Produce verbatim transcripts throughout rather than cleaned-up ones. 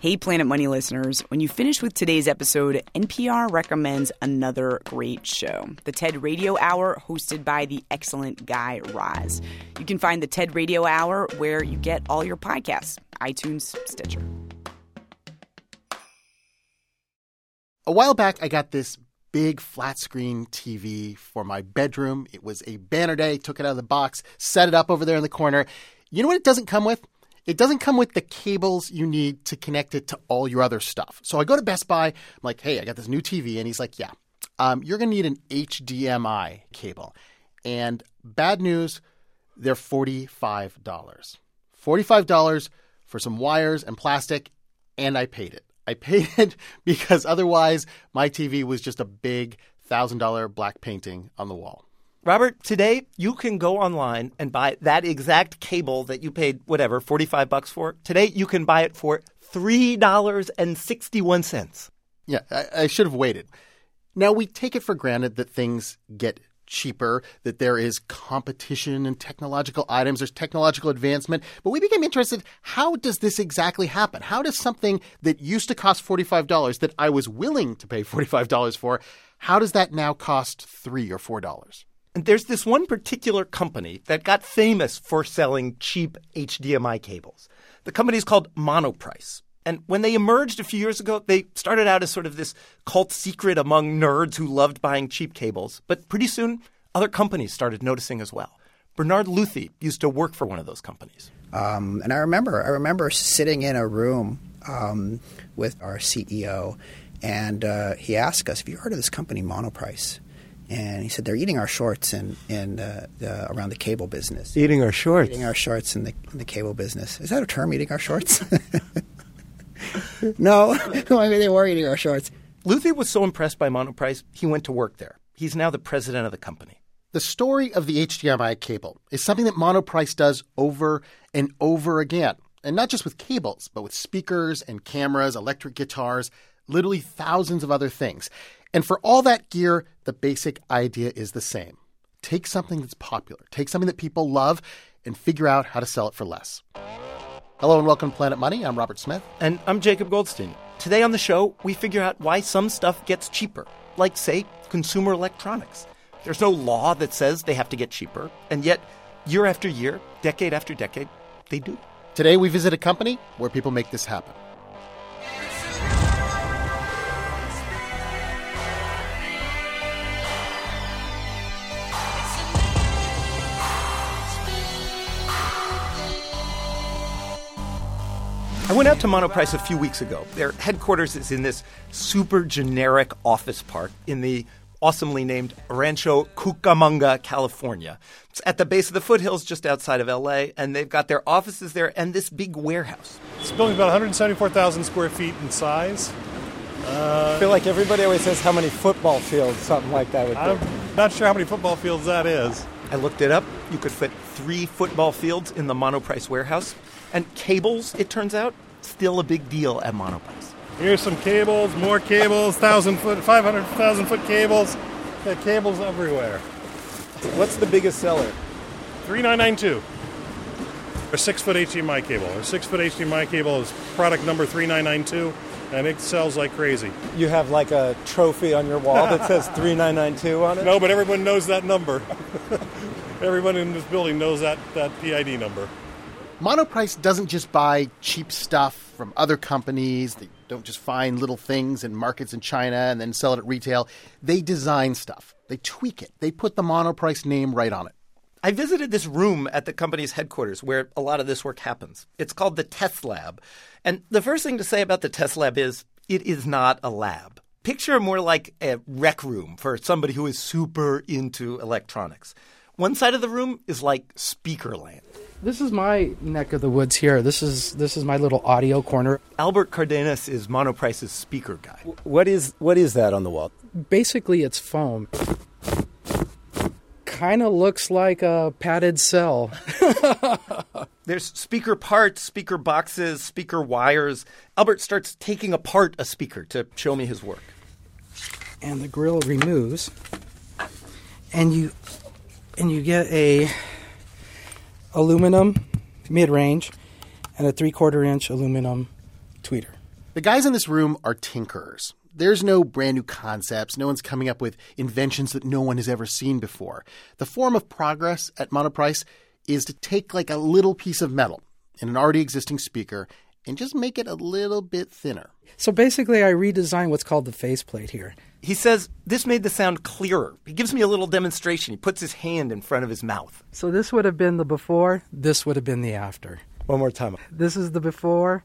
Hey, Planet Money listeners, when you finish with today's episode, N P R recommends another great show, the TED Radio Hour, hosted by the excellent Guy Raz. You can find the TED Radio Hour where you get all your podcasts, iTunes, Stitcher. A while back, I got this big flat-screen T V for my bedroom. It was a banner day, took it out of the box, set it up over there in the corner. You know what it doesn't come with? It doesn't come with the cables you need to connect it to all your other stuff. So I go to Best Buy. I'm like, hey, I got this new T V. And he's like, yeah, um, you're going to need an H D M I cable. And bad news, they're forty-five dollars. forty-five dollars for some wires and plastic, and I paid it. I paid it because otherwise my T V was just a big one thousand dollars black painting on the wall. Robert, today you can go online and buy that exact cable that you paid, whatever, forty-five bucks for. Today you can buy it for three dollars and sixty-one cents. Yeah, I, I should have waited. Now, we take it for granted that things get cheaper, that there is competition in technological items, there's technological advancement. But we became interested, how does this exactly happen? How does something that used to cost forty-five dollars that I was willing to pay forty-five dollars for, how does that now cost three dollars or four dollars? And there's this one particular company that got famous for selling cheap H D M I cables. The company is called Monoprice. And when they emerged a few years ago, they started out as sort of this cult secret among nerds who loved buying cheap cables. But pretty soon, other companies started noticing as well. Bernard Luthi used to work for one of those companies. Um, and I remember, I remember sitting in a room um, with our C E O, and uh, he asked us, "Have you heard of this company, Monoprice?" And he said, they're eating our shorts in, in uh, the, around the cable business. Eating our shorts? Eating our shorts in the, in the cable business. Is that a term, eating our shorts? No. I mean, they were eating our shorts. Luthi was so impressed by Monoprice, he went to work there. He's now the president of the company. The story of the H D M I cable is something that Monoprice does over and over again. And not just with cables, but with speakers and cameras, electric guitars, literally thousands of other things. And for all that gear, the basic idea is the same. Take something that's popular, take something that people love, and figure out how to sell it for less. Hello and welcome to Planet Money. I'm Robert Smith. And I'm Jacob Goldstein. Today on the show, we figure out why some stuff gets cheaper, like, say, consumer electronics. There's no law that says they have to get cheaper, and yet, year after year, decade after decade, they do. Today, we visit a company where people make this happen. I went out to Monoprice a few weeks ago. Their headquarters is in this super generic office park in the awesomely named Rancho Cucamonga, California. It's at the base of the foothills just outside of L A, and they've got their offices there and this big warehouse. This building's about one hundred seventy-four thousand square feet in size. Uh, I feel like everybody always says how many football fields, something like that would be. I'm not sure how many football fields that is. I looked it up. You could fit three football fields in the Monoprice warehouse. And cables, it turns out, still a big deal at Monoprice. Here's some cables, more cables, one thousand foot, five hundred thousand foot cables. The cables everywhere. What's the biggest seller? three nine nine two. A six-foot H D M I cable. A six-foot H D M I cable is product number three nine nine two, and it sells like crazy. You have like a trophy on your wall that says three nine nine two on it? No, but everyone knows that number. Everyone in this building knows that, that P I D number. Monoprice doesn't just buy cheap stuff from other companies. They don't just find little things in markets in China and then sell it at retail. They design stuff. They tweak it. They put the Monoprice name right on it. I visited this room at the company's headquarters where a lot of this work happens. It's called the test lab. And the first thing to say about the test lab is it is not a lab. Picture more like a rec room for somebody who is super into electronics. One side of the room is like speaker land. This is my neck of the woods here. This is this is my little audio corner. Albert Cardenas is Monoprice's speaker guy. What is what is that on the wall? Basically, it's foam. Kind of looks like a padded cell. There's speaker parts, speaker boxes, speaker wires. Albert starts taking apart a speaker to show me his work. And the grill removes, and you and you get a aluminum mid-range, and a three-quarter inch aluminum tweeter. The guys in this room are tinkerers. There's no brand new concepts. No one's coming up with inventions that no one has ever seen before. The form of progress at Monoprice is to take like a little piece of metal in an already existing speaker and just make it a little bit thinner. So basically, I redesigned what's called the faceplate here. He says this made the sound clearer. He gives me a little demonstration. He puts his hand in front of his mouth. So this would have been the before. This would have been the after. One more time. This is the before.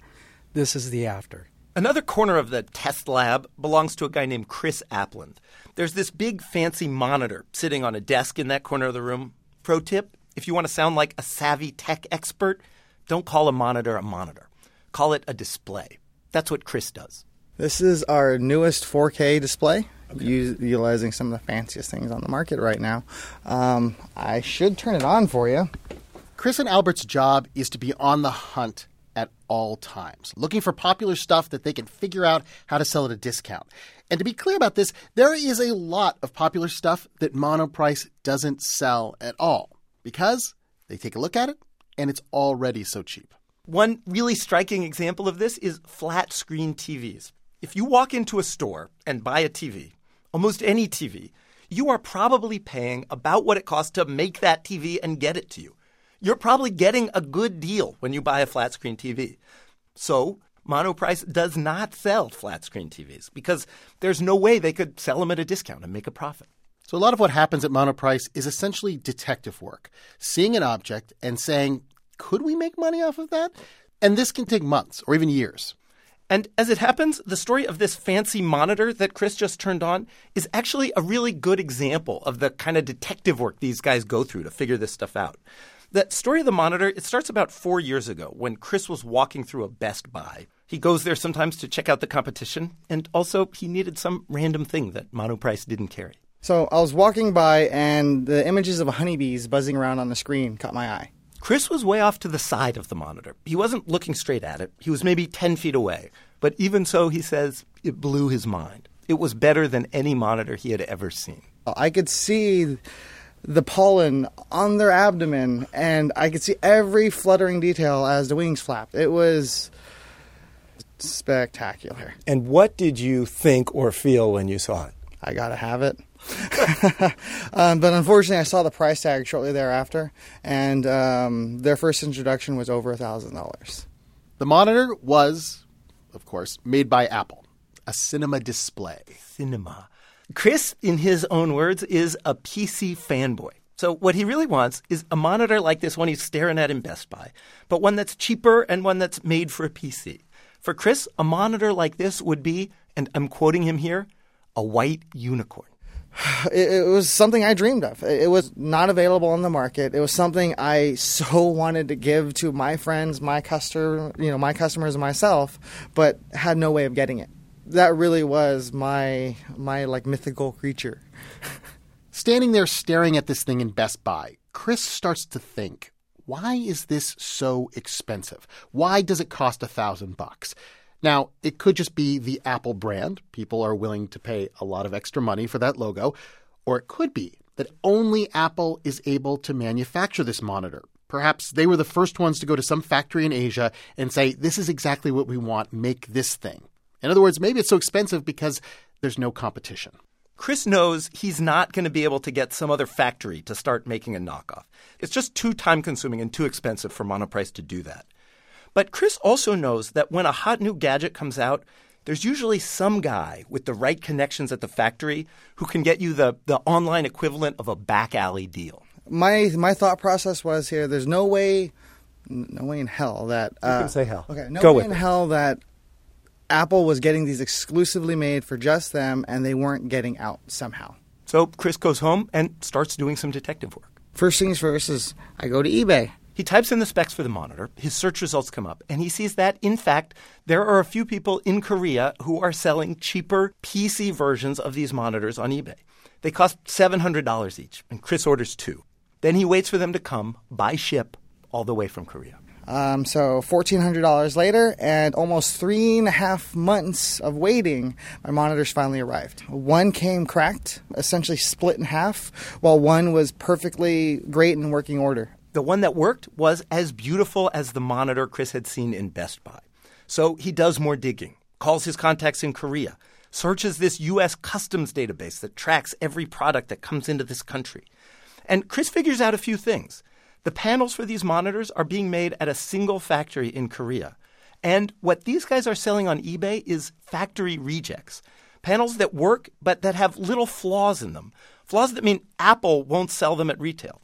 This is the after. Another corner of the test lab belongs to a guy named Chris Appland. There's this big fancy monitor sitting on a desk in that corner of the room. Pro tip, if you want to sound like a savvy tech expert, don't call a monitor a monitor. Call it a display. That's what Chris does. This is our newest four K display, okay. u- utilizing some of the fanciest things on the market right now. Um, I should turn it on for you. Chris and Albert's job is to be on the hunt at all times, looking for popular stuff that they can figure out how to sell at a discount. And to be clear about this, there is a lot of popular stuff that Monoprice doesn't sell at all because they take a look at it and it's already so cheap. One really striking example of this is flat screen T Vs. If you walk into a store and buy a T V, almost any T V, you are probably paying about what it costs to make that T V and get it to you. You're probably getting a good deal when you buy a flat screen T V. So Monoprice does not sell flat screen T Vs because there's no way they could sell them at a discount and make a profit. So a lot of what happens at Monoprice is essentially detective work, seeing an object and saying, could we make money off of that? And this can take months or even years. And as it happens, the story of this fancy monitor that Chris just turned on is actually a really good example of the kind of detective work these guys go through to figure this stuff out. That story of the monitor, it starts about four years ago when Chris was walking through a Best Buy. He goes there sometimes to check out the competition, and also he needed some random thing that Monoprice didn't carry. So I was walking by, and the images of honeybees buzzing around on the screen caught my eye. Chris was way off to the side of the monitor. He wasn't looking straight at it. He was maybe ten feet away. But even so, he says, it blew his mind. It was better than any monitor he had ever seen. I could see the pollen on their abdomen, and I could see every fluttering detail as the wings flapped. It was spectacular. And what did you think or feel when you saw it? I gotta have it. um, but unfortunately, I saw the price tag shortly thereafter, and um, their first introduction was over one thousand dollars. The monitor was, of course, made by Apple, a cinema display. Cinema. Chris, in his own words, is a P C fanboy. So what he really wants is a monitor like this one he's staring at in Best Buy, but one that's cheaper and one that's made for a P C. For Chris, a monitor like this would be, and I'm quoting him here, a white unicorn. It, it was something I dreamed of. It was not available on the market. It was something I so wanted to give to my friends, my customer, you know, my customers and myself, but had no way of getting it. That really was my, my like, mythical creature. Standing there staring at this thing in Best Buy, Chris starts to think, why is this so expensive? Why does it cost a thousand bucks? Now, it could just be the Apple brand. People are willing to pay a lot of extra money for that logo. Or it could be that only Apple is able to manufacture this monitor. Perhaps they were the first ones to go to some factory in Asia and say, this is exactly what we want. Make this thing. In other words, maybe it's so expensive because there's no competition. Chris knows he's not going to be able to get some other factory to start making a knockoff. It's just too time-consuming and too expensive for Monoprice to do that. But Chris also knows that when a hot new gadget comes out, there's usually some guy with the right connections at the factory who can get you the, the online equivalent of a back-alley deal. My my thought process was here, there's no way, no way in hell that... Uh, you can say hell. Okay, no Go way in it. hell that... Apple was getting these exclusively made for just them, and they weren't getting out somehow. So Chris goes home and starts doing some detective work. First things first is I go to eBay. He types in the specs for the monitor. His search results come up, and he sees that, in fact, there are a few people in Korea who are selling cheaper P C versions of these monitors on eBay. They cost seven hundred dollars each, and Chris orders two. Then he waits for them to come by ship all the way from Korea. Um, so one thousand four hundred dollars later and almost three and a half months of waiting, my monitors finally arrived. One came cracked, essentially split in half, while one was perfectly great in working order. The one that worked was as beautiful as the monitor Chris had seen in Best Buy. So he does more digging. calls his contacts in Korea, searches this U S customs database that tracks every product that comes into this country. And Chris figures out a few things. The panels for these monitors are being made at a single factory in Korea. And what these guys are selling on eBay is factory rejects, panels that work but that have little flaws in them, flaws that mean Apple won't sell them at retail.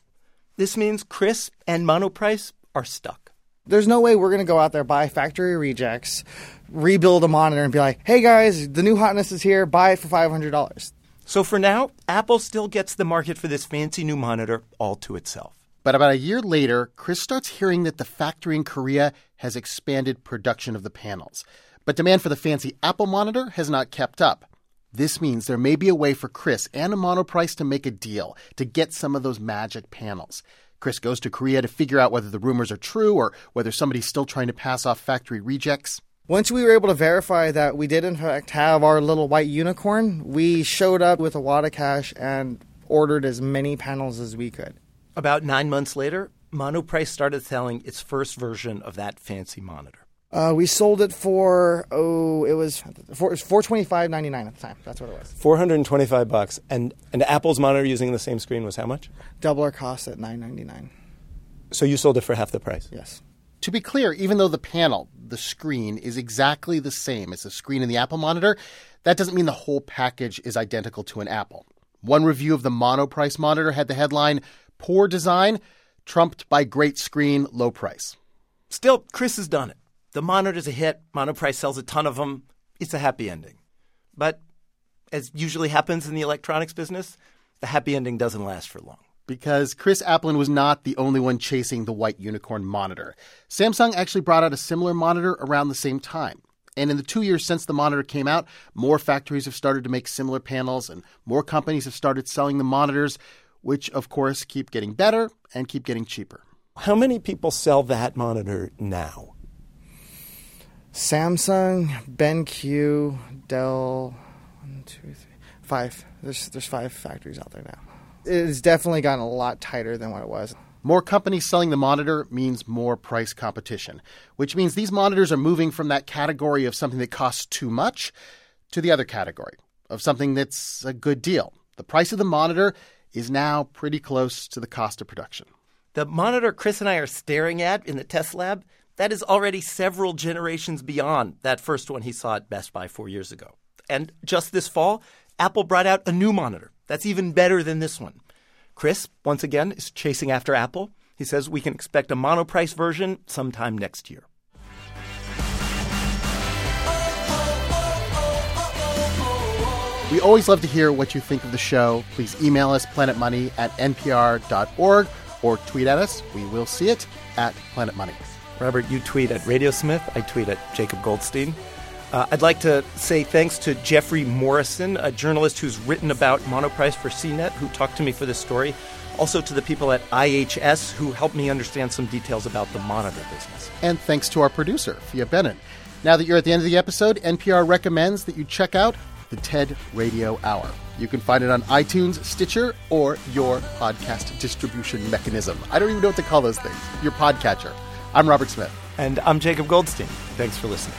This means Chris and Monoprice are stuck. There's no way we're going to go out there, buy factory rejects, rebuild a monitor and be like, hey, guys, the new hotness is here. Buy it for five hundred dollars. So for now, Apple still gets the market for this fancy new monitor all to itself. But about a year later, Chris starts hearing that the factory in Korea has expanded production of the panels. But demand for the fancy Apple monitor has not kept up. This means there may be a way for Chris and a Monoprice to make a deal to get some of those magic panels. Chris goes to Korea to figure out whether the rumors are true or whether somebody's still trying to pass off factory rejects. Once we were able to verify that we did, in fact, have our little white unicorn, we showed up with a wad of cash and ordered as many panels as we could. About nine months later, Monoprice started selling its first version of that fancy monitor. Uh, we sold it for, oh, it was, four, it was four hundred twenty-five dollars and ninety-nine cents at the time. That's what it was. four hundred twenty-five bucks. And and Apple's monitor using the same screen was how much? Double our cost at nine ninety-nine. So you sold it for half the price? Yes. To be clear, even though the panel, the screen, is exactly the same as the screen in the Apple monitor, that doesn't mean the whole package is identical to an Apple. One review of the Monoprice monitor had the headline, "Poor design, trumped by great screen, low price." Still, Chris has done it. The monitor's a hit. Monoprice sells a ton of them. It's a happy ending. But as usually happens in the electronics business, the happy ending doesn't last for long. Because Chris Appland was not the only one chasing the white unicorn monitor. Samsung actually brought out a similar monitor around the same time. And in the two years since the monitor came out, more factories have started to make similar panels and more companies have started selling the monitors, which, of course, keep getting better and keep getting cheaper. How many people sell that monitor now? Samsung, BenQ, Dell, one, two, three, five. There's, there's five factories out there now. It's definitely gotten a lot tighter than what it was. More companies selling the monitor means more price competition, which means these monitors are moving from that category of something that costs too much to the other category of something that's a good deal. The price of the monitor is now pretty close to the cost of production. The monitor Chris and I are staring at in the test lab, that is already several generations beyond that first one he saw at Best Buy four years ago. And just this fall, Apple brought out a new monitor that's even better than this one. Chris, once again, is chasing after Apple. He says we can expect a Monoprice version sometime next year. We always love to hear what you think of the show. Please email us, planetmoney at npr dot org, or tweet at us. We will see it at Planet Money. Robert, you tweet at Radiosmith. I tweet at Jacob Goldstein. Uh, I'd like to say thanks to Jeffrey Morrison, a journalist who's written about Monoprice for C net, who talked to me for this story. Also to the people at I H S, who helped me understand some details about the monitor business. And thanks to our producer, Fia Bennin. Now that you're at the end of the episode, N P R recommends that you check out the TED Radio Hour. You can find it on iTunes, Stitcher, or your podcast distribution mechanism. I don't even know what to call those things. Your podcatcher. I'm Robert Smith. And I'm Jacob Goldstein. Thanks for listening.